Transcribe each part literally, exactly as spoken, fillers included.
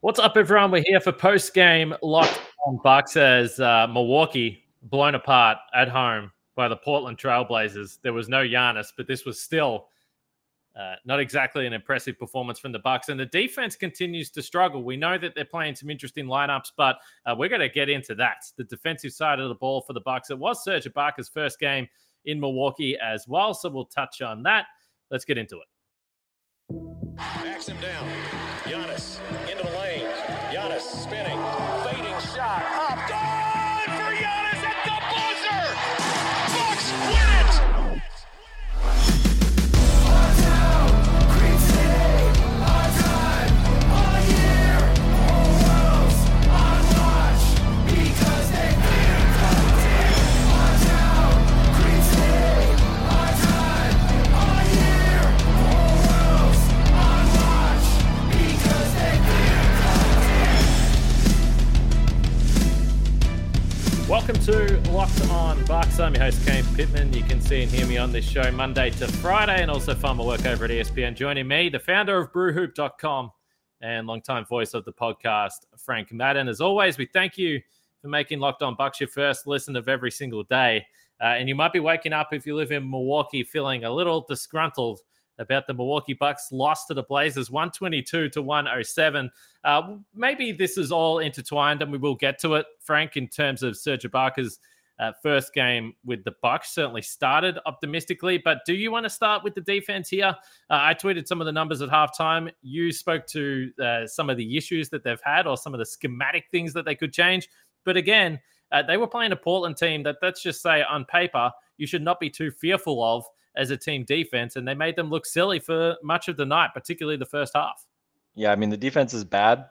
What's up, everyone? We're here for post-game Locked On Bucks as uh, Milwaukee blown apart at home by the Portland Trailblazers. There was no Giannis, but this was still uh, not exactly an impressive performance from the Bucks. And the defense continues to struggle. We know that they're playing some interesting lineups, but uh, we're going to get into that. The defensive side of the ball for the Bucks. It was Serge Ibaka's first game in Milwaukee as well, so we'll touch on that. Let's get into it. Backs him down. Giannis into the lane. Giannis spinning. Fading shot. Up. Good for Giannis at the buzzer. Bucks win it. Our town, Green City. Our time. All year. All roads. On watch. Because they fear the day. Our town, Green City. Our time. All year. All roads. On watch. Because they Welcome to Locked On Bucks. I'm your host, Kane Pittman. You can see and hear me on this show Monday to Friday and also find my work over at E S P N. Joining me, the founder of brew hoop dot com and longtime voice of the podcast, Frank Madden. As always, we thank you for making Locked On Bucks your first listen of every single day. Uh, and you might be waking up, if you live in Milwaukee, feeling a little disgruntled about the Milwaukee Bucks loss to the Blazers, one twenty-two to one oh seven. Uh, maybe this is all intertwined, and we will get to it, Frank, in terms of Serge Ibaka's uh, first game with the Bucks. Certainly started optimistically, but do you want to start with the defense here? Uh, I tweeted some of the numbers at halftime. You spoke to uh, some of the issues that they've had or some of the schematic things that they could change. But again, uh, they were playing a Portland team that, let's just say on paper, you should not be too fearful of as a team defense, and they made them look silly for much of the night, particularly the first half. Yeah, I mean, the defense is bad.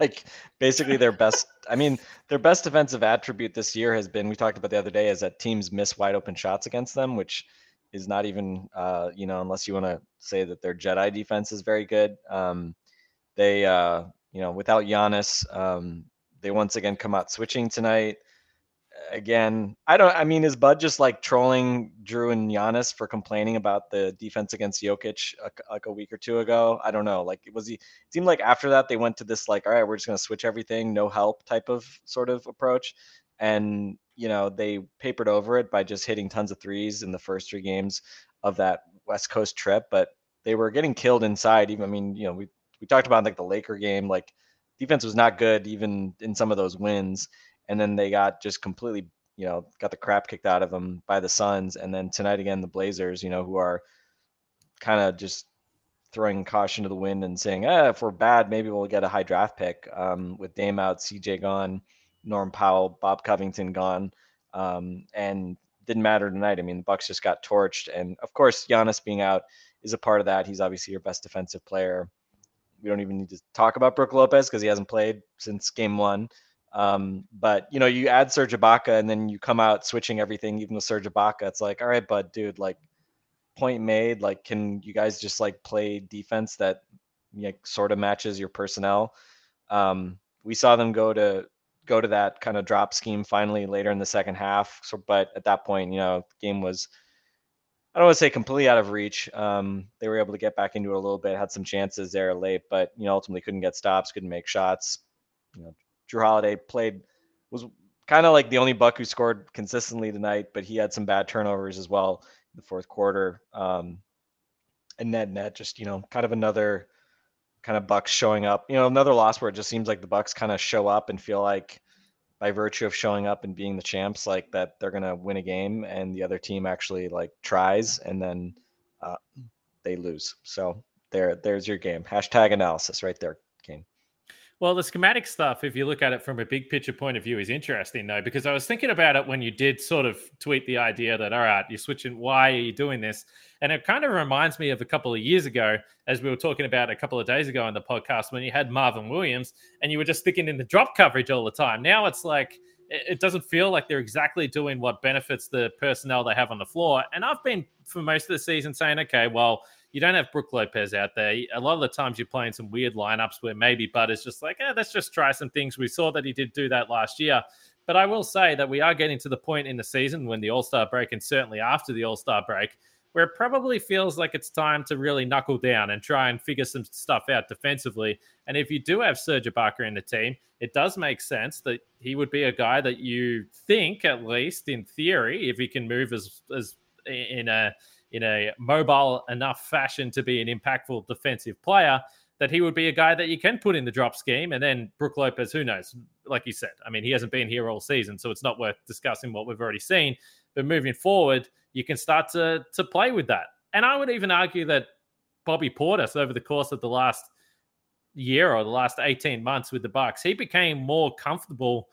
Like, basically their best, I mean, their best defensive attribute this year has been, we talked about the other day, is that teams miss wide open shots against them, which is not even, uh, you know, unless you want to say that their Jedi defense is very good. Um, they, uh, you know, without Giannis, um, they once again come out switching tonight. Again, I don't, I mean, is Bud just like trolling Drew and Giannis for complaining about the defense against Jokic a, like a week or two ago? I don't know. Like, it was he, it seemed like after that they went to this, like, all right, we're just going to switch everything, no help type of sort of approach. And, you know, they papered over it by just hitting tons of threes in the first three games of that West Coast trip, but they were getting killed inside. Even, I mean, you know, we, we talked about like the Laker game, like defense was not good even in some of those wins. And then they got just completely, you know, got the crap kicked out of them by the Suns. And then tonight, again, the Blazers, you know, who are kind of just throwing caution to the wind and saying, eh, if we're bad, maybe we'll get a high draft pick um, with Dame out, C J gone, Norm Powell, Bob Covington gone. Um, and didn't matter tonight. I mean, the Bucks just got torched. And of course, Giannis being out is a part of that. He's obviously your best defensive player. We don't even need to talk about Brook Lopez because he hasn't played since game one. Um, but you know, you add Serge Ibaka and then you come out switching everything, even with Serge Ibaka, it's like, all right, bud, dude, like point made, like, can you guys just like play defense that like sort of matches your personnel? Um, we saw them go to, go to that kind of drop scheme finally later in the second half. So, but at that point, you know, the game was, I don't want to say completely out of reach. Um, they were able to get back into it a little bit, had some chances there late, but you know, ultimately couldn't get stops, couldn't make shots, you know. Drew Holiday played, was kind of like the only Buck who scored consistently tonight, but he had some bad turnovers as well in the fourth quarter. Um, and net net just, you know, kind of another kind of Bucks showing up, you know, another loss where it just seems like the Bucks kind of show up and feel like by virtue of showing up and being the champs, like that they're going to win a game and the other team actually like tries and then uh, they lose. So there, there's your game. Hashtag analysis right there, Kane. Well, the schematic stuff, if you look at it from a big picture point of view, is interesting, though, because I was thinking about it when you did sort of tweet the idea that, all right, you're switching. Why are you doing this? And it kind of reminds me of a couple of years ago, as we were talking about a couple of days ago on the podcast, when you had Marvin Williams and you were just sticking in the drop coverage all the time. Now it's like it doesn't feel like they're exactly doing what benefits the personnel they have on the floor. And I've been for most of the season saying, OK, well, you don't have Brook Lopez out there. A lot of the times you're playing some weird lineups where maybe Bud is just like, eh, let's just try some things. We saw that he did do that last year. But I will say that we are getting to the point in the season when the All-Star break, and certainly after the All-Star break, where it probably feels like it's time to really knuckle down and try and figure some stuff out defensively. And if you do have Serge Ibaka in the team, it does make sense that he would be a guy that you think, at least in theory, if he can move as as in a in a mobile enough fashion to be an impactful defensive player, that he would be a guy that you can put in the drop scheme. And then Brook Lopez, who knows? Like you said, I mean, he hasn't been here all season, so it's not worth discussing what we've already seen. But moving forward, you can start to to play with that. And I would even argue that Bobby Portis, over the course of the last year or the last eighteen months with the Bucks, he became more comfortable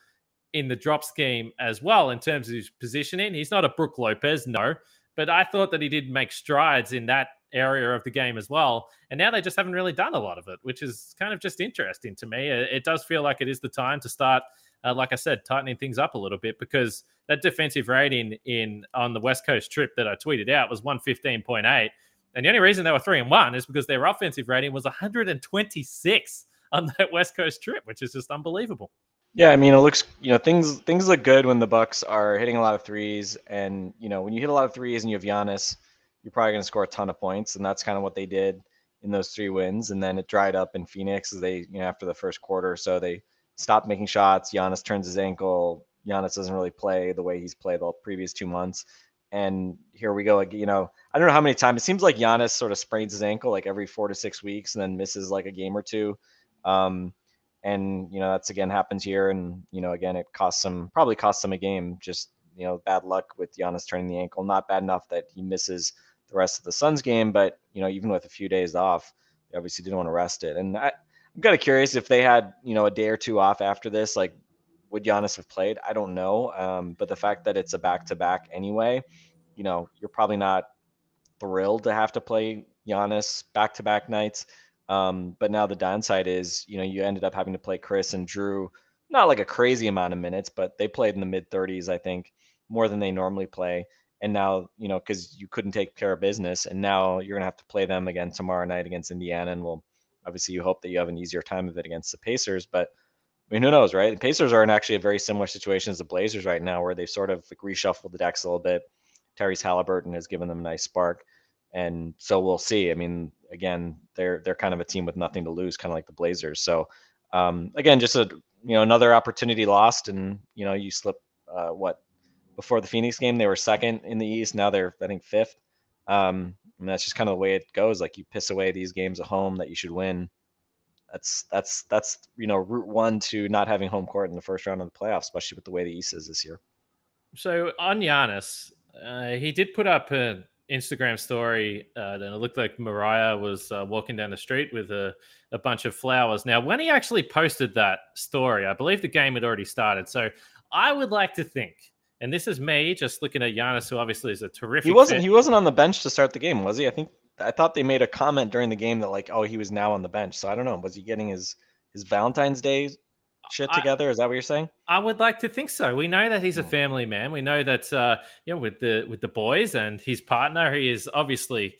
in the drop scheme as well in terms of his positioning. He's not a Brook Lopez, no, but I thought that he did make strides in that area of the game as well. And now they just haven't really done a lot of it, which is kind of just interesting to me. It does feel like it is the time to start, uh, like I said, tightening things up a little bit, because that defensive rating in on the West Coast trip that I tweeted out was one fifteen point eight. And the only reason they were three and one is because their offensive rating was one twenty-six on that West Coast trip, which is just unbelievable. Yeah, I mean, it looks, you know, things things look good when the Bucks are hitting a lot of threes. And, you know, when you hit a lot of threes and you have Giannis, you're probably going to score a ton of points. And that's kind of what they did in those three wins. And then it dried up in Phoenix as they, you know, after the first quarter or so, they stopped making shots. Giannis turns his ankle. Giannis doesn't really play the way he's played the previous two months. And here we go. Like, you know, I don't know how many times. It seems like Giannis sort of sprains his ankle like every four to six weeks and then misses like a game or two. Um, and, you know, that's again happens here. And, you know, again, it costs them, probably costs them a game. Just, you know, bad luck with Giannis turning the ankle. Not bad enough that he misses the rest of the Suns game. But, you know, even with a few days off, they obviously didn't want to rest it. And I, I'm kind of curious if they had, you know, a day or two off after this, like, would Giannis have played? I don't know. Um, but the fact that it's a back-to-back anyway, you know, you're probably not thrilled to have to play Giannis back-to-back nights. Um, but now the downside is, you know, you ended up having to play Chris and Drew, not like a crazy amount of minutes, but they played in the mid thirties, I think, more than they normally play. And now, you know, because you couldn't take care of business, and now you're going to have to play them again tomorrow night against Indiana. And well, obviously you hope that you have an easier time of it against the Pacers, but I mean, who knows, right? The Pacers are in actually a very similar situation as the Blazers right now, where they've sort of like reshuffled the decks a little bit. Tyrese Halliburton has given them a nice spark. And so we'll see. I mean, again, they're they're kind of a team with nothing to lose, kind of like the Blazers. So, um, again, just a you know another opportunity lost. And, you know, you slip, uh, what, before the Phoenix game, they were second in the East. Now they're, I think, fifth. Um, and that's just kind of the way it goes. Like, you piss away these games at home that you should win. That's, that's, that's, you know, route one to not having home court in the first round of the playoffs, especially with the way the East is this year. So on Giannis, uh, he did put up an Instagram story uh, that it looked like Mariah was uh, walking down the street with a, a bunch of flowers. Now, when he actually posted that story, I believe the game had already started. So I would like to think, and this is me just looking at Giannis, who obviously is a terrific. He wasn't, fit. He wasn't on the bench to start the game, was he? I think. I thought they made a comment during the game that like, oh, he was now on the bench. So I don't know. Was he getting his, his Valentine's Day shit together? I, Is that what you're saying? I would like to think so. We know that he's a family man. We know that, uh, you know, with the, with the boys and his partner, he is obviously,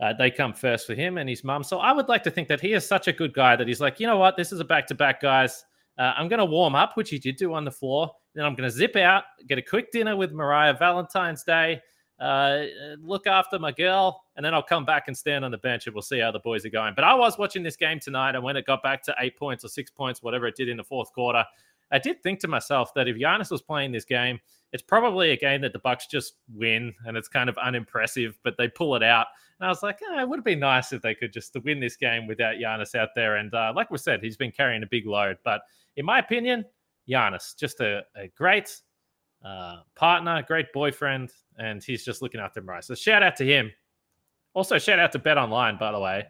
uh, they come first for him and his mom. So I would like to think that he is such a good guy that he's like, you know what, this is a back-to-back, guys. Uh, I'm going to warm up, which he did do on the floor. Then I'm going to zip out, get a quick dinner with Mariah Valentine's Day. Uh, look after my girl, and then I'll come back and stand on the bench and we'll see how the boys are going. But I was watching this game tonight, and when it got back to eight points or six points, whatever it did in the fourth quarter, I did think to myself that if Giannis was playing this game, it's probably a game that the Bucks just win, and it's kind of unimpressive, but they pull it out. And I was like, oh, it would have been nice if they could just win this game without Giannis out there. And uh, like we said, he's been carrying a big load. But in my opinion, Giannis, just a, a great uh, partner, great boyfriend, and he's just looking after Mariah. So shout out to him. Also, shout out to BetOnline, by the way.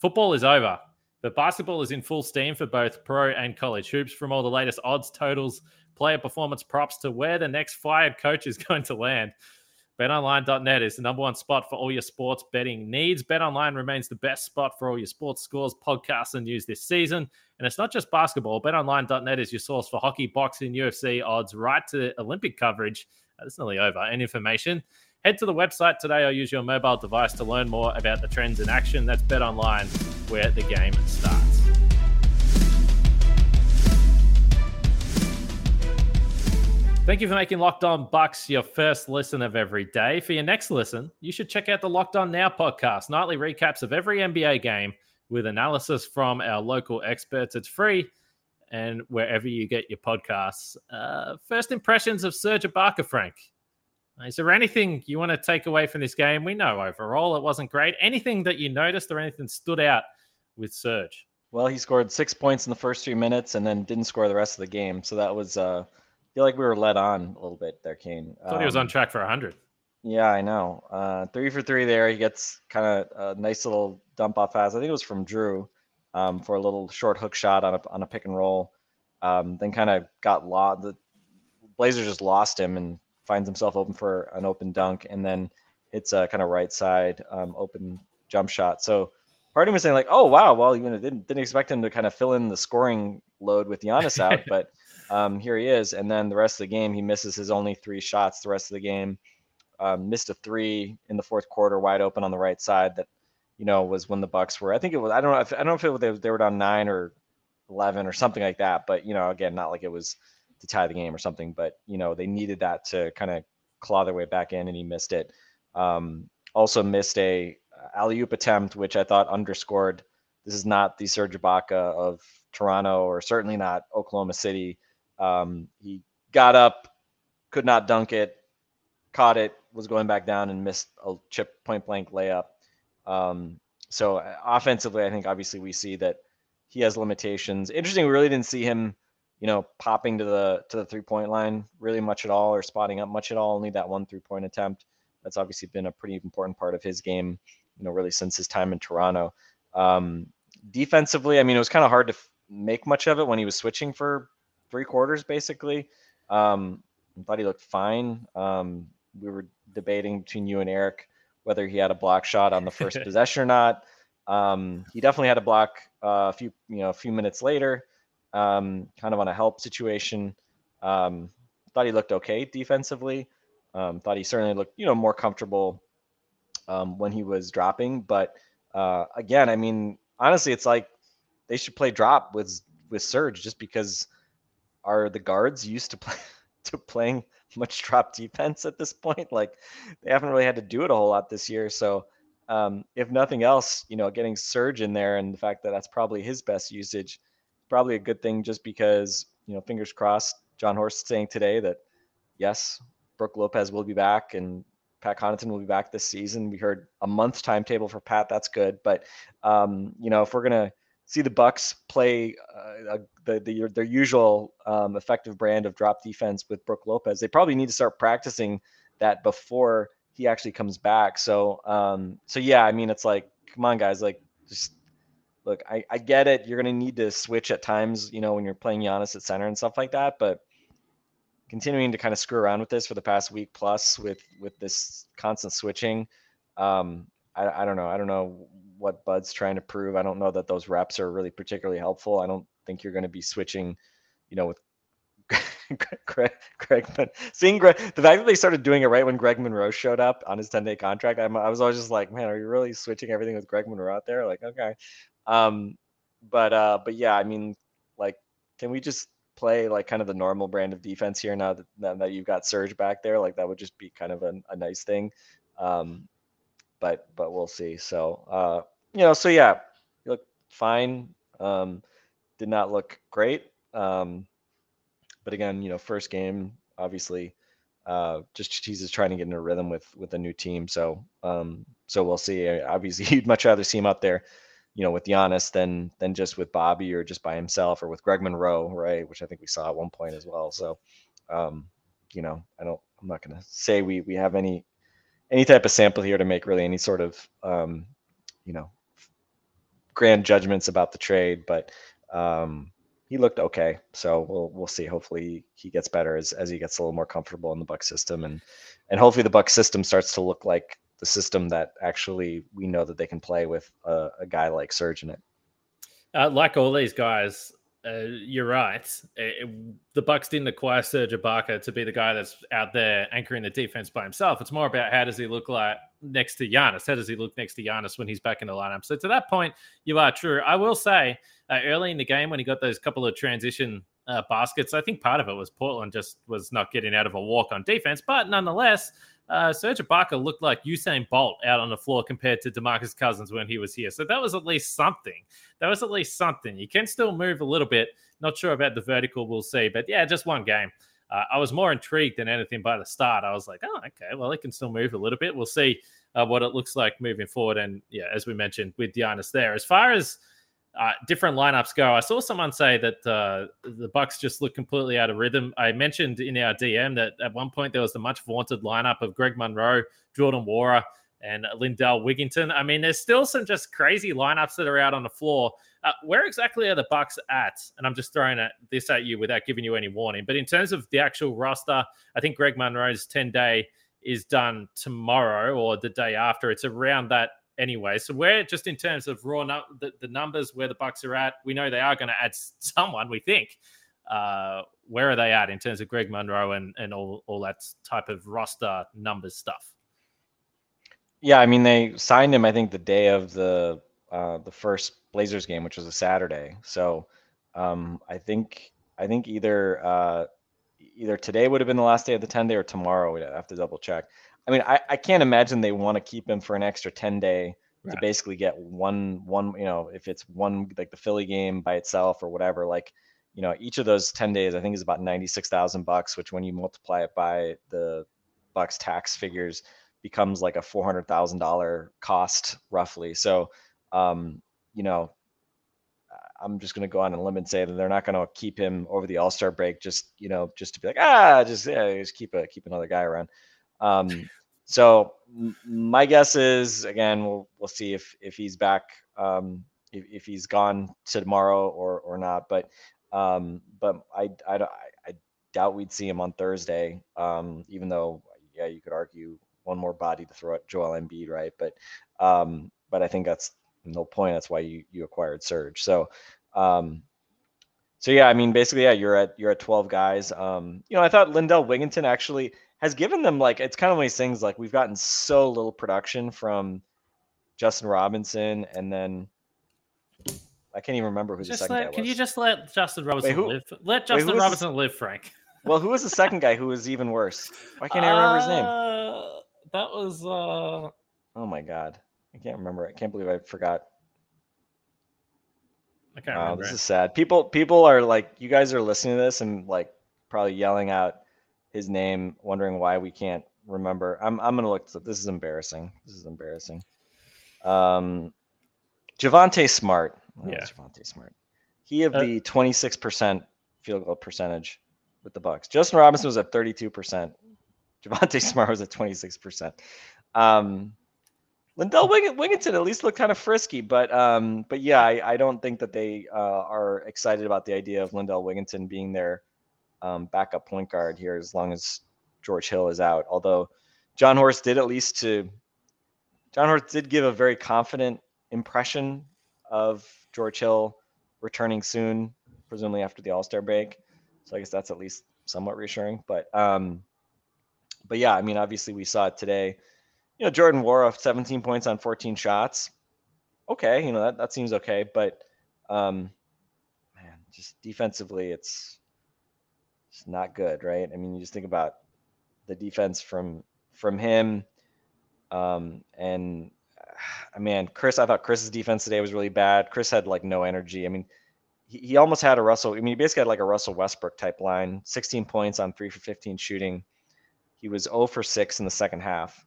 Football is over, but basketball is in full steam for both pro and college hoops. From all the latest odds, totals, player performance props, to where the next fired coach is going to land, bet online dot net is the number one spot for all your sports betting needs. BetOnline remains the best spot for all your sports scores, podcasts, and news this season. And it's not just basketball. bet online dot net is your source for hockey, boxing, U F C odds, right to Olympic coverage. It's nearly over. And information. Head to the website today or use your mobile device to learn more about the trends in action. That's BetOnline, where the game starts. Thank you for making Locked On Bucks your first listen of every day. For your next listen, you should check out the Locked On Now podcast, nightly recaps of every N B A game with analysis from our local experts. It's free and wherever you get your podcasts. Uh, first impressions of Serge Ibaka, Frank. Is there anything you want to take away from this game? We know overall it wasn't great. Anything that you noticed or anything stood out with Serge? Well, he scored six points in the first three minutes and then didn't score the rest of the game. So that was... Uh... I feel like we were led on a little bit there, Kane. I thought um, he was on track for one hundred. Yeah, I know. Uh, three for three there. He gets kind of a nice little dump off pass. I think it was from Drew um, for a little short hook shot on a on a pick and roll. Um, then kind of got lost. The Blazers just lost him and finds himself open for an open dunk. And then it's a kind of right side um, open jump shot. So part of him was saying like, oh, wow. Well, you know, didn't, didn't expect him to kind of fill in the scoring load with Giannis out, but um, here he is. And then the rest of the game, he misses his only three shots the rest of the game. Um, missed a three in the fourth quarter, wide open on the right side. That, you know, was when the Bucks were, I think it was, I don't know if, I don't know if it was, they, they were down nine or eleven or something like that, but you know, again, not like it was to tie the game or something, but you know, they needed that to kind of claw their way back in, and he missed it. Um, also missed a alley-oop attempt, which I thought underscored, this is not the Serge Ibaka of Toronto, or certainly not Oklahoma City. Um, he got up, could not dunk it, caught it, was going back down and missed a chip point blank layup. Um, so offensively, I think obviously we see that he has limitations. Interesting. We really didn't see him, you know, popping to the, to the three point line really much at all, or spotting up much at all. Only that one three point attempt. That's obviously been a pretty important part of his game, you know, really since his time in Toronto. Um, defensively, I mean, it was kind of hard to f- make much of it when he was switching for three quarters, basically. Um, I thought he looked fine. Um, we were debating between you and Eric whether he had a block shot on the first possession or not. Um, he definitely had a block uh, a few, you know, a few minutes later, um, kind of on a help situation. Um, thought he looked okay defensively. Um, thought he certainly looked, you know, more comfortable um, when he was dropping, but Uh, again, I mean, honestly, it's like they should play drop with with Serge, just because are the guards used to play, to playing much drop defense at this point? Like they haven't really had to do it a whole lot this year. So um, if nothing else, you know, getting Serge in there and the fact that that's probably his best usage, probably a good thing, just because, you know, fingers crossed. John Horst saying today that, yes, Brook Lopez will be back and Pat Connaughton will be back this season. We heard a month timetable for Pat. That's good. But, um, you know, if we're going to see the Bucks play uh, the, the, their usual um, effective brand of drop defense with Brook Lopez, they probably need to start practicing that before he actually comes back. So, um, so yeah, I mean, it's like, come on, guys, like, just look, I, I get it. You're going to need to switch at times, you know, when you're playing Giannis at center and stuff like that. But continuing to kind of screw around with this for the past week plus with, with this constant switching. Um, I, I don't know. I don't know what Bud's trying to prove. I don't know that those reps are really particularly helpful. I don't think you're going to be switching, you know, with Greg, Greg, but seeing Greg, the fact that they started doing it right when Greg Monroe showed up on his ten day contract, I'm, I was always just like, man, are you really switching everything with Greg Monroe out there? Like, okay. Um, but, uh, but yeah, I mean, like, can we just play like kind of the normal brand of defense here now that, now that you've got Serge back there? Like that would just be kind of a, a nice thing. Um, but, but we'll see. So, uh, you know, so yeah, you look fine. Um, did not look great. Um, but again, you know, first game, obviously, uh, just, he's just trying to get in a rhythm with, with a new team. So, um, so we'll see. Obviously you'd much rather see him out there, you know, with Giannis than, than just with Bobby or just by himself or with Greg Monroe, right? Which I think we saw at one point as well. So, um, you know, I don't, I'm not going to say we, we have any, any type of sample here to make really any sort of, um, you know, grand judgments about the trade, but um, he looked okay. So we'll, we'll see. Hopefully he gets better as, as he gets a little more comfortable in the Bucks system, and, and hopefully the Bucks system starts to look like the system that actually we know that they can play with a, a guy like Serge in it. Uh, like all these guys, uh, you're right. It, it, the Bucks didn't acquire Serge Ibaka to be the guy that's out there anchoring the defense by himself. It's more about how does he look like next to Giannis? How does he look next to Giannis when he's back in the lineup? So to that point, you are true. I will say uh, early in the game when he got those couple of transition uh, baskets, I think part of it was Portland just was not getting out of a walk on defense. But nonetheless, uh, Serge Ibaka looked like Usain Bolt out on the floor compared to DeMarcus Cousins when he was here. So that was at least something. That was at least something. You can still move a little bit. Not sure about the vertical. We'll see. But yeah, just one game. Uh, I was more intrigued than anything by the start. I was like, oh, okay, well, it can still move a little bit. We'll see uh, what it looks like moving forward. And yeah, as we mentioned with Giannis there, as far as uh, different lineups go, I saw someone say that uh, the Bucks just look completely out of rhythm. I mentioned in our D M that at one point there was the much vaunted lineup of Greg Monroe, Jordan Warr, and Lindell Wigginton. I mean, there's still some just crazy lineups that are out on the floor. Uh, where exactly are the Bucks at? And I'm just throwing at, this at you without giving you any warning. But in terms of the actual roster, I think Greg Monroe's ten-day is done tomorrow or the day after. It's around that anyway. So where, just in terms of raw nu- the, the numbers where the Bucks are at, we know they are going to add someone, we think. Uh, where are they at in terms of Greg Monroe and, and all, all that type of roster numbers stuff? Yeah, I mean, they signed him, I think, the day of the uh, the first Blazers game, which was a Saturday. So um, I think I think either uh, either today would have been the last day of the ten-day or tomorrow. We'd have to double check. I mean, I, I can't imagine they want to keep him for an extra ten-day right. to basically get one, one, you know, if it's one, like the Philly game by itself or whatever, like, you know, each of those ten days, I think is about ninety-six thousand bucks, which when you multiply it by the Bucks tax figures, becomes like a four hundred thousand dollars cost roughly. So, um, you know, I'm just going to go on and limb and say that they're not going to keep him over the All-Star break. Just, you know, just to be like, ah, just, yeah, just keep a, keep another guy around. Um, so my guess is, again, we'll, we'll see if, if he's back, um, if, if he's gone to tomorrow or, or not, but, um, but I, I, I doubt we'd see him on Thursday. Um, even though, yeah, you could argue, one more body to throw at Joel Embiid, right? But um, but I think that's no point. That's why you you acquired Serge. So um, so yeah, I mean basically yeah, you're at you're at twelve guys. Um, you know, I thought Lindell Wigginton actually has given them like it's kind of one of these things like we've gotten so little production from Justin Robinson and then I can't even remember who just the second let, guy was. Can you just let Justin Robinson wait, live? Let Justin wait, Robinson this? live, Frank. Well, who was the second guy who was even worse? Why can't I remember his name? Uh... That was, uh, oh my God. I can't remember. I can't believe I forgot. I can't wow, remember. This it. is sad. People, people are like, you guys are listening to this and like probably yelling out his name, wondering why we can't remember. I'm, I'm going to look this up. This is embarrassing. This is embarrassing. Um, Javante Smart. Oh, yeah. Javante Smart. He of uh, the twenty-six percent field goal percentage with the Bucks. Justin Robinson was at thirty-two percent. Javante Smart was at twenty-six percent. Um, Lindell Wigg- Wigginton at least looked kind of frisky, but um, but yeah, I, I don't think that they uh, are excited about the idea of Lindell Wigginton being their um, backup point guard here as long as George Hill is out. Although John Horst did at least to John Horst did give a very confident impression of George Hill returning soon, presumably after the All-Star break. So I guess that's at least somewhat reassuring, but. Um, But yeah, I mean, obviously we saw it today. You know, Jordan Warr off seventeen points on fourteen shots. Okay, you know, that, that seems okay. But, um, man, just defensively, it's, it's not good, right? I mean, you just think about the defense from from him. Um, and, uh, man, Chris, I thought Chris's defense today was really bad. Chris had, like, no energy. I mean, he, he almost had a Russell. I mean, he basically had, like, a Russell Westbrook type line. sixteen points on three for fifteen shooting. He was zero for six in the second half,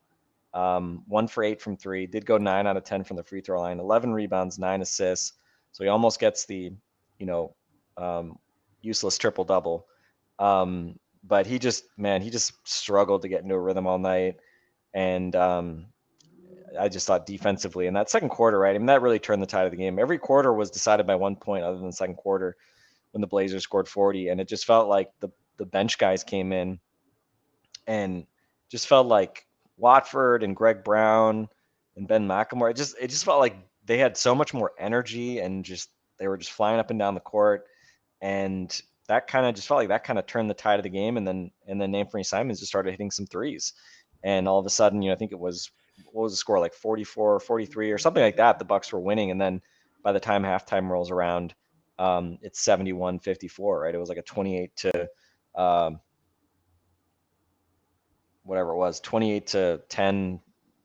um, one for eight from three, did go nine out of ten from the free throw line, eleven rebounds, nine assists. So he almost gets the, you know, um, useless triple-double. Um, but he just, man, he just struggled to get into a rhythm all night. And um, I just thought defensively in that second quarter, right, I mean, that really turned the tide of the game. Every quarter was decided by one point other than the second quarter when the Blazers scored forty. And it just felt like the, the bench guys came in and just felt like Watford and Greg Brown and Ben McDermott, it just it just felt like they had so much more energy and just they were just flying up and down the court. And that kind of just felt like that kind of turned the tide of the game. And then and then Anfernee Simons just started hitting some threes. And all of a sudden, you know, I think it was what was the score, like forty-four, forty-three or something like that. The Bucks were winning. And then by the time halftime rolls around, um, it's seventy-one fifty-four, right? It was like a twenty-eight to um, whatever it was, twenty-eight to ten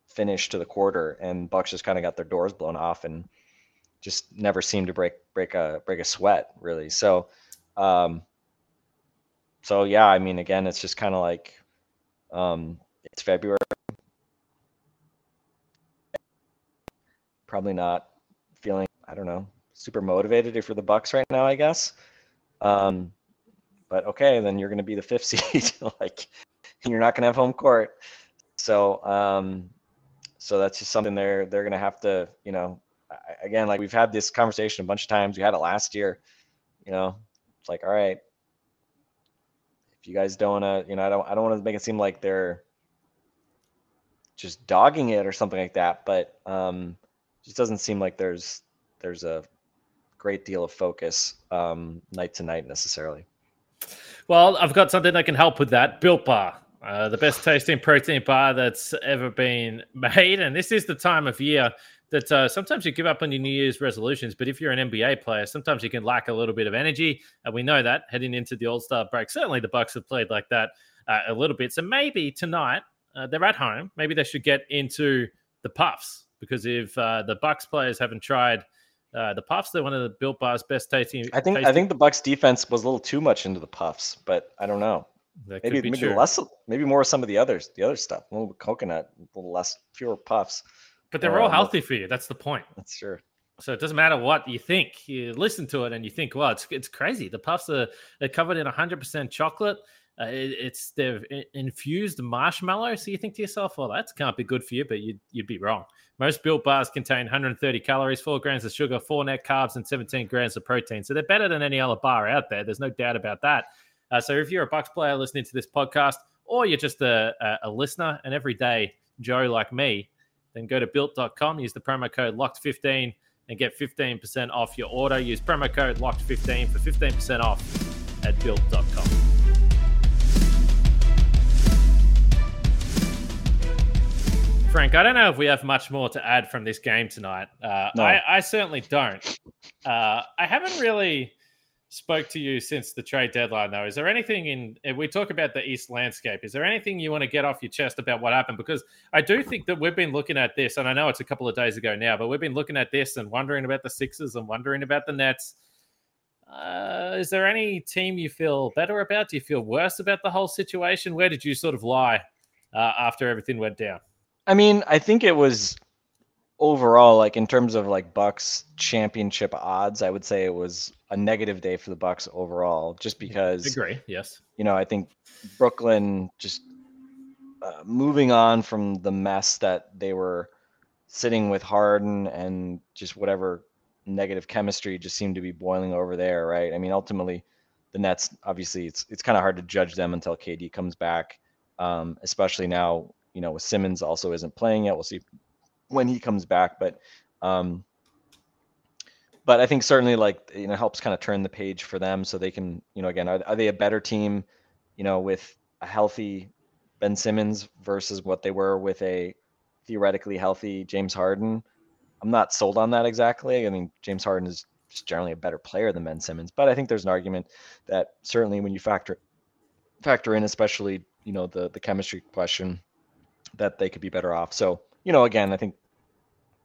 finish to the quarter. And Bucks just kind of got their doors blown off and just never seemed to break, break a, break a sweat really. So, um, so yeah, I mean, again, it's just kind of like, um, it's February. Probably not feeling, I don't know, super motivated if you're the Bucks right now, I guess. Um, but okay, then you're going to be the fifth seed. Like, you're not going to have home court. So, um, so that's just something they're, they're going to have to, you know, again, like we've had this conversation a bunch of times. We had it last year, you know, it's like, all right, if you guys don't want to, you know, I don't, I don't want to make it seem like they're just dogging it or something like that. But, um, it just doesn't seem like there's, there's a great deal of focus, um, night to night necessarily. Well, I've got something that can help with that. Built Bar, uh, the best tasting protein bar that's ever been made. And this is the time of year that uh, sometimes you give up on your New Year's resolutions, but if you're an N B A player, sometimes you can lack a little bit of energy. And we know that heading into the All-Star break, certainly the Bucks have played like that uh, a little bit. So maybe tonight uh, they're at home. Maybe they should get into the puffs, because if uh, the Bucks players haven't tried uh, the puffs, they're one of the Built Bar's best tasting. I think tasting. I think the Bucks defense was a little too much into the puffs, but I don't know. That maybe maybe true. less, maybe more of some of the others, the other stuff, a little coconut, a little less, fewer puffs. But they're all healthy for you. That's the point. That's true. So it doesn't matter what you think. You listen to it and you think, well, it's it's crazy. The puffs are they're covered in one hundred percent chocolate. Uh, it, it's they've infused marshmallow. So you think to yourself, well, that can't be good for you, but you'd, you'd be wrong. Most Built Bars contain one hundred thirty calories, four grams of sugar, four net carbs, and seventeen grams of protein. So they're better than any other bar out there. There's no doubt about that. Uh, so if you're a Bucks player listening to this podcast, or you're just a, a, a listener, an everyday Joe like me, then go to built dot com, use the promo code locked fifteen and get fifteen percent off your order. Use promo code locked fifteen for fifteen percent off at built dot com. Frank, I don't know if we have much more to add from this game tonight. Uh, no. I, I certainly don't. Uh, I haven't really spoke to you since the trade deadline, though. Is there anything in, if we talk about the East landscape, is there anything you want to get off your chest about what happened? Because I do think that we've been looking at this, and I know it's a couple of days ago now, but we've been looking at this and wondering about the Sixers and wondering about the Nets. Uh, is there any team you feel better about? Do you feel worse about the whole situation? Where did you sort of lie uh, after everything went down? I mean, I think it was overall, like in terms of like Bucks championship odds, I would say it was a negative day for the Bucks overall, just because. I agree. Yes. You know, I think Brooklyn just uh, moving on from the mess that they were sitting with Harden and just whatever negative chemistry just seemed to be boiling over there, right? I mean, ultimately, the Nets, obviously, it's it's kind of hard to judge them until K D comes back, um, especially now. You know, with Simmons also isn't playing yet. We'll see when he comes back, but um but I think certainly, like, you know, helps kind of turn the page for them, so they can, you know, again, are, are they a better team, you know, with a healthy Ben Simmons versus what they were with a theoretically healthy James Harden? I'm not sold on that exactly. I mean, James Harden is just generally a better player than Ben Simmons, but I think there's an argument that certainly when you factor factor in, especially, you know, the the chemistry question, that they could be better off. So, you know, again, I think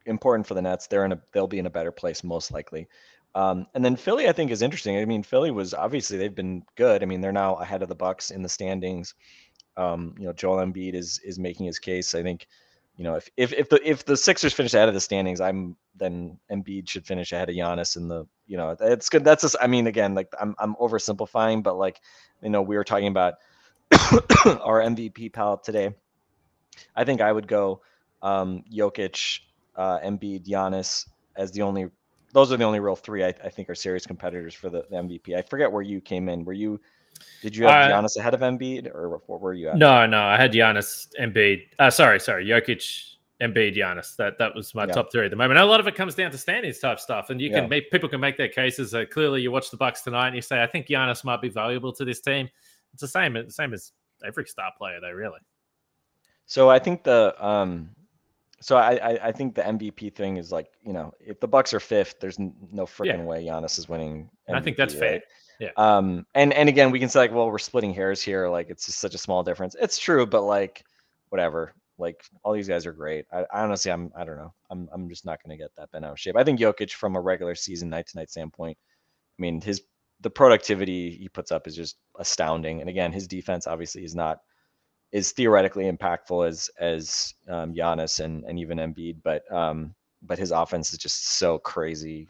important for the Nets. They're in a, they'll be in a better place most likely. Um, and then Philly, I think, is interesting. I mean, Philly was obviously, they've been good. I mean, they're now ahead of the Bucks in the standings. Um, you know, Joel Embiid is, is making his case. I think, you know, if, if, if the, if the Sixers finish ahead of the standings, I'm then Embiid should finish ahead of Giannis in the, you know, it's good. That's just, I mean, again, like I'm, I'm oversimplifying, but like, you know, we were talking about our M V P palette today. I think I would go um, Jokic, uh, Embiid, Giannis as the only. Those are the only real three I, I think are serious competitors for the, the M V P. I forget where you came in. Were you? Did you have uh, Giannis ahead of Embiid, or what were you at? No, no, I had Giannis, Embiid. Uh, sorry, sorry, Jokic, Embiid, Giannis. That that was my yeah. top three at the moment. A lot of it comes down to standings type stuff, and you can yeah. make people can make their cases. Uh, clearly, you watch the Bucks tonight and you say, I think Giannis might be valuable to this team. It's the same, the same as every star player, though, really. So I think the um, So I, I think the M V P thing is like, you know, if the Bucks are fifth, there's no freaking yeah. way Giannis is winning M V P, I think that's right? fair. Yeah. Um. And and again, we can say like, well, we're splitting hairs here. Like, it's just such a small difference. It's true, but like, whatever. Like, all these guys are great. I, I honestly, I'm, I don't know. I'm, I'm just not going to get that bent out of shape. I think Jokic, from a regular season night to night standpoint, I mean, his the productivity he puts up is just astounding. And again, his defense obviously is not is theoretically impactful as as um, Giannis and and even Embiid, but um, but his offense is just so crazy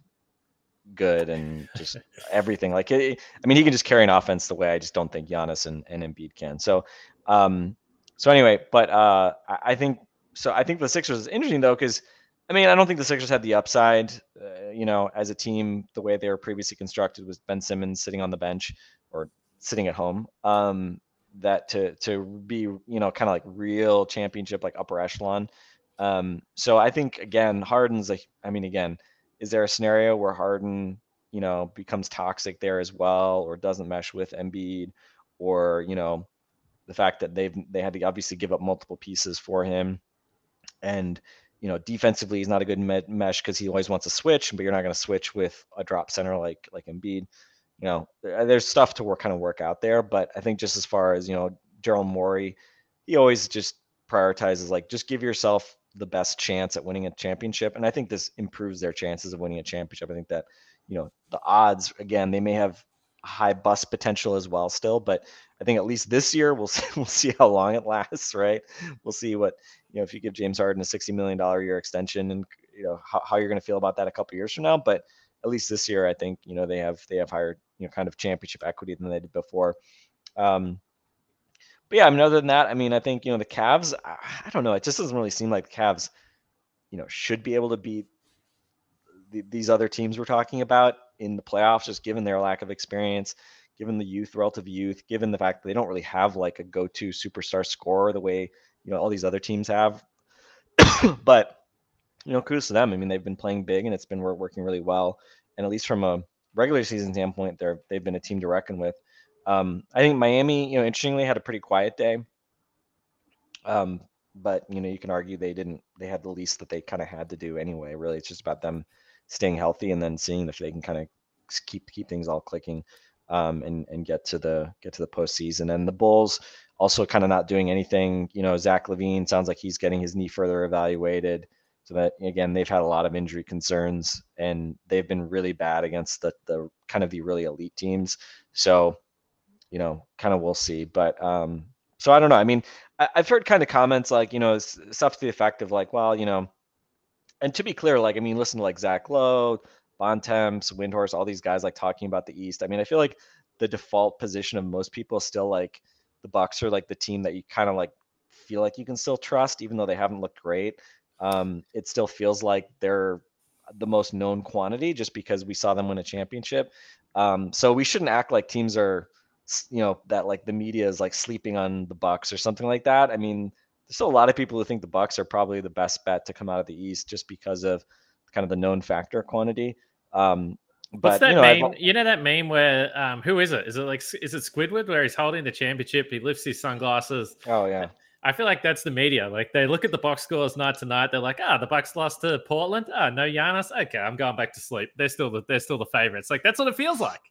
good and just everything. Like, it, I mean, he can just carry an offense the way I just don't think Giannis and, and Embiid can. So, um, so anyway, but uh, I, I think so. I think the Sixers is interesting though, because I mean, I don't think the Sixers had the upside, uh, you know, as a team. The way they were previously constructed was Ben Simmons sitting on the bench or sitting at home. Um, that to to be, you know, kind of like real championship, like upper echelon. Um, so I think, again, Harden's like, I mean, again, is there a scenario where Harden, you know, becomes toxic there as well, or doesn't mesh with Embiid, or, you know, the fact that they've, they had to obviously give up multiple pieces for him. And, you know, defensively, he's not a good med- mesh because he always wants to switch, but you're not going to switch with a drop center like, like Embiid. You know, there's stuff to work, kind of work out there, but I think just as far as, you know, Daryl Morey, he always just prioritizes like, just give yourself the best chance at winning a championship. And I think this improves their chances of winning a championship. I think that, you know, the odds, again, they may have high bust potential as well still, but I think at least this year we'll see, we'll see how long it lasts, right? We'll see what, you know, if you give James Harden a sixty million dollars a year extension, and, you know, how, how you're going to feel about that a couple years from now. But at least this year, I think, you know, they have, they have higher, you know, kind of championship equity than they did before. Um, but yeah, I mean, other than that, I mean, I think, you know, the Cavs, I, I don't know. It just doesn't really seem like the Cavs, you know, should be able to beat the, these other teams we're talking about in the playoffs, just given their lack of experience, given the youth, relative youth, given the fact that they don't really have like a go-to superstar scorer the way, you know, all these other teams have, but, you know, kudos to them. I mean, they've been playing big and it's been working really well. And at least from a regular season standpoint, they're, they've been a team to reckon with. Um, I think Miami, you know, interestingly had a pretty quiet day. Um, but, you know, you can argue they didn't, they had the least that they kind of had to do anyway. Really, it's just about them staying healthy and then seeing if they can kind of keep, keep things all clicking um, and, and get to the, get to the postseason. And the Bulls also kind of not doing anything. You know, Zach LaVine sounds like he's getting his knee further evaluated. So that, again, they've had a lot of injury concerns and they've been really bad against the, the kind of the really elite teams. So, you know, kind of we'll see. But um, so I don't know. I mean, I, I've heard kind of comments like, you know, stuff to the effect of like, well, you know, and to be clear, like, I mean, listen to like Zach Lowe, Bontemps, Windhorse, all these guys like talking about the East. I mean, I feel like the default position of most people is still like the Bucks are like the team that you kind of like feel like you can still trust, even though they haven't looked great. Um, it still feels like they're the most known quantity just because we saw them win a championship. Um, so we shouldn't act like teams are, you know, that like the media is like sleeping on the Bucks or something like that. I mean, there's still a lot of people who think the Bucks are probably the best bet to come out of the East just because of kind of the known factor quantity. Um, But, What's that you know, meme? You know that meme where um, who is it? Is it like is it Squidward where he's holding the championship? He lifts his sunglasses. Oh yeah. I feel like that's the media. Like they look at the box scores night to night. They're like, ah, oh, the Bucks lost to Portland. Ah, oh, no Giannis. Okay, I'm going back to sleep. They're still the they're still the favorites. Like that's what it feels like.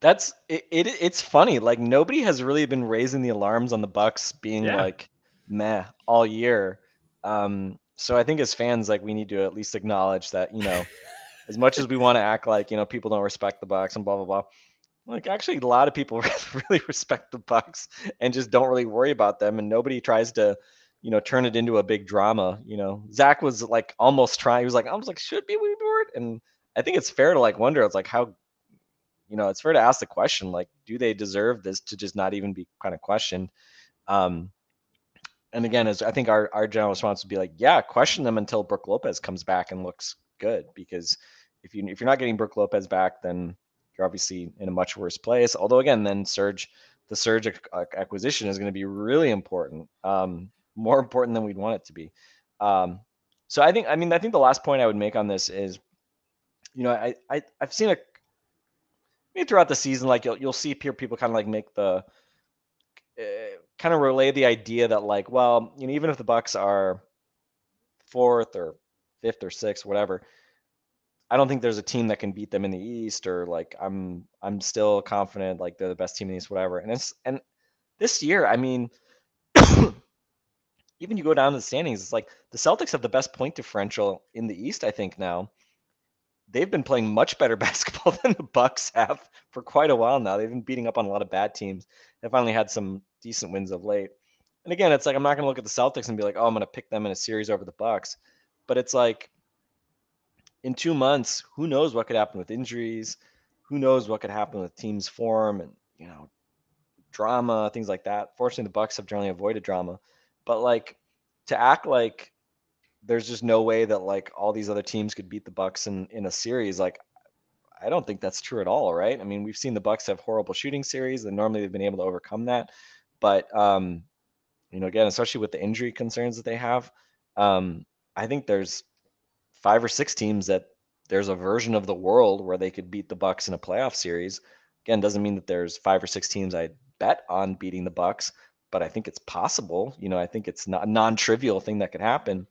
That's it. it it's funny. Like nobody has really been raising the alarms on the Bucks being yeah. like meh all year. Um, so I think as fans, like we need to at least acknowledge that, you know, as much as we want to act like, you know, people don't respect the Bucks and blah blah blah. Like, actually, a lot of people really respect the Bucks and just don't really worry about them. And nobody tries to, you know, turn it into a big drama. You know, Zach was like almost trying. He was like, I was like, should be we bored? And I think it's fair to like wonder. It's like how, you know, it's fair to ask the question, like, do they deserve this to just not even be kind of questioned? Um, and again, as I think our, our general response would be like, yeah, question them until Brook Lopez comes back and looks good. Because if you if you're not getting Brook Lopez back, then you're obviously in a much worse place. Although again, then Serge, the Serge acquisition is going to be really important, um, more important than we'd want it to be. Um, so I think, I mean, I think the last point I would make on this is, you know, I, I I've seen a, I mean, throughout the season, like you'll you'll see peer people kind of like make the, uh, kind of relay the idea that like, well, you know, even if the Bucks are, fourth or fifth or sixth, whatever. I don't think there's a team that can beat them in the East, or like I'm I'm still confident like they're the best team in the East, whatever. And it's and this year, I mean, even you go down to the standings, it's like the Celtics have the best point differential in the East, I think now. They've been playing much better basketball than the Bucks have for quite a while now. They've been beating up on a lot of bad teams. They finally had some decent wins of late. And again, it's like I'm not going to look at the Celtics and be like, oh, I'm going to pick them in a series over the Bucks. But it's like in two months, who knows what could happen with injuries? Who knows what could happen with teams' form and, you know, drama, things like that. Fortunately, the Bucks have generally avoided drama. But like to act like there's just no way that like all these other teams could beat the Bucks in, in a series. Like, I don't think that's true at all. Right. I mean, we've seen the Bucks have horrible shooting series and normally they've been able to overcome that. But, um, you know, again, especially with the injury concerns that they have, um, I think there's five or six teams that there's a version of the world where they could beat the Bucks in a playoff series. Again, doesn't mean that there's five or six teams I bet on beating the Bucks, but I think it's possible. You know, I think it's not a non-trivial thing that could happen.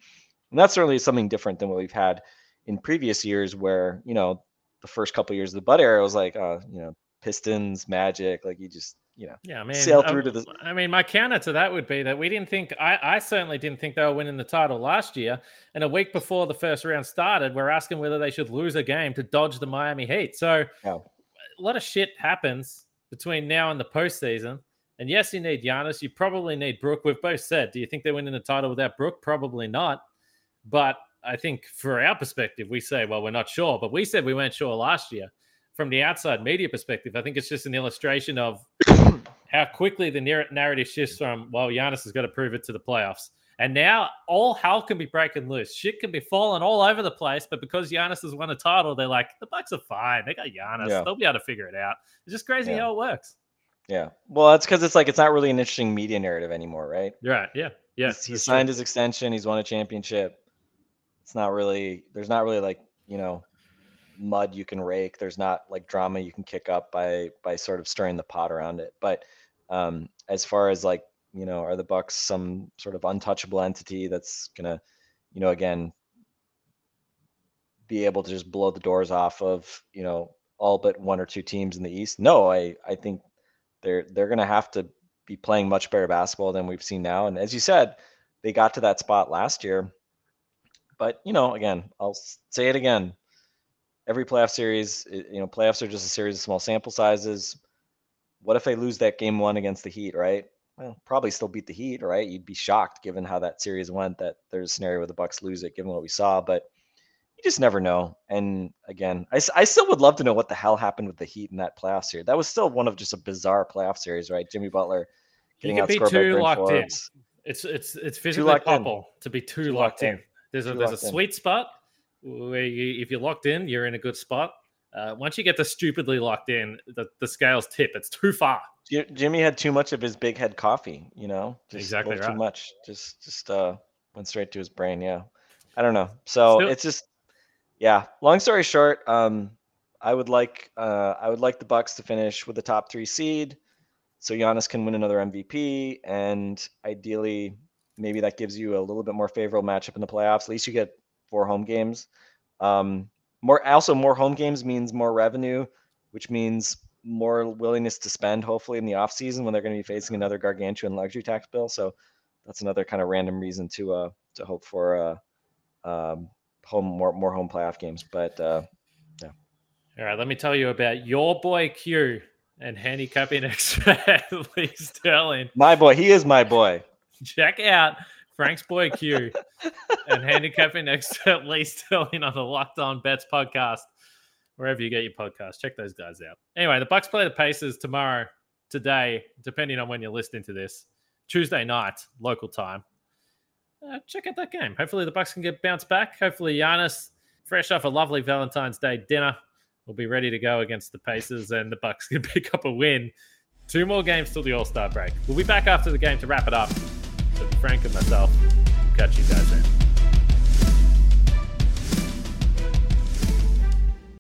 And that's certainly something different than what we've had in previous years where, you know, the first couple of years of the Bud era was like, uh, you know, Pistons, Magic, like you just, you know, yeah, I mean, sail through I, to the. I mean, my counter to that would be that we didn't think, I, I certainly didn't think they were winning the title last year. And a week before the first round started, we're asking whether they should lose a game to dodge the Miami Heat. So yeah. A lot of shit happens between now and the postseason. And yes, you need Giannis. You probably need Brook. We've both said, do you think they're winning the title without Brook? Probably not. But I think for our perspective, we say, well, we're not sure. But we said we weren't sure last year. From the outside media perspective, I think it's just an illustration of how quickly the narrative shifts from, well, Giannis has got to prove it to the playoffs. And now all hell can be breaking loose. Shit can be falling all over the place. But because Giannis has won a title, they're like, the Bucks are fine. They got Giannis. Yeah. They'll be able to figure it out. It's just crazy yeah. how it works. Yeah. Well, that's because it's like it's not really an interesting media narrative anymore, right? Right. Yeah. Yeah. He's, he signed sure. his extension. He's won a championship. It's not really, there's not really like, you know, mud you can rake. There's not like drama you can kick up by, by sort of stirring the pot around it. But um, as far as like, you know, are the Bucks some sort of untouchable entity that's going to, you know, again, be able to just blow the doors off of, you know, all but one or two teams in the East? No, I, I think they're, they're going to have to be playing much better basketball than we've seen now. And as you said, they got to that spot last year. But, you know, again, I'll say it again. Every playoff series, you know, playoffs are just a series of small sample sizes. What if they lose that game one against the Heat, right? Well, probably still beat the Heat, right? You'd be shocked given how that series went that there's a scenario where the Bucks lose it, given what we saw. But you just never know. And again, I, I still would love to know what the hell happened with the Heat in that playoff series. That was still one of just a bizarre playoff series, right? Jimmy Butler getting outscored by Greg Brown. It's it's it's physically possible to be too, too locked, locked in. in. There's a, there's a sweet spot where you, if you're locked in, you're in a good spot. Uh, once you get to stupidly locked in, the, the scales tip. It's too far. Jimmy had too much of his big head coffee, you know? Just exactly right. Too much. Just just uh, went straight to his brain, yeah. I don't know. So Still- it's just, yeah. Long story short, um, I would like uh, I would like the Bucks to finish with the top three seed so Giannis can win another M V P, and ideally – maybe that gives you a little bit more favorable matchup in the playoffs. At least you get four home games. Um, more also, more home games means more revenue, which means more willingness to spend, hopefully, in the offseason when they're going to be facing another gargantuan luxury tax bill. So that's another kind of random reason to uh, to hope for uh, um, home more more home playoff games. But uh, yeah. All right, let me tell you about your boy Q and handicapping expert Lee Sterling. My boy, he is my boy. Check out Frank's boy Q and handicapping expert Lee Sterling on the Locked On Bets podcast, wherever you get your podcast. Check those guys out. Anyway, the Bucks play the Pacers tomorrow, today, depending on when you're listening to this, Tuesday night, local time. Uh, check out that game. Hopefully the Bucks can get bounced back. Hopefully Giannis, fresh off a lovely Valentine's Day dinner, will be ready to go against the Pacers and the Bucks can pick up a win. Two more games till the All-Star break. We'll be back after the game to wrap it up. Frank and myself. Catch you guys then.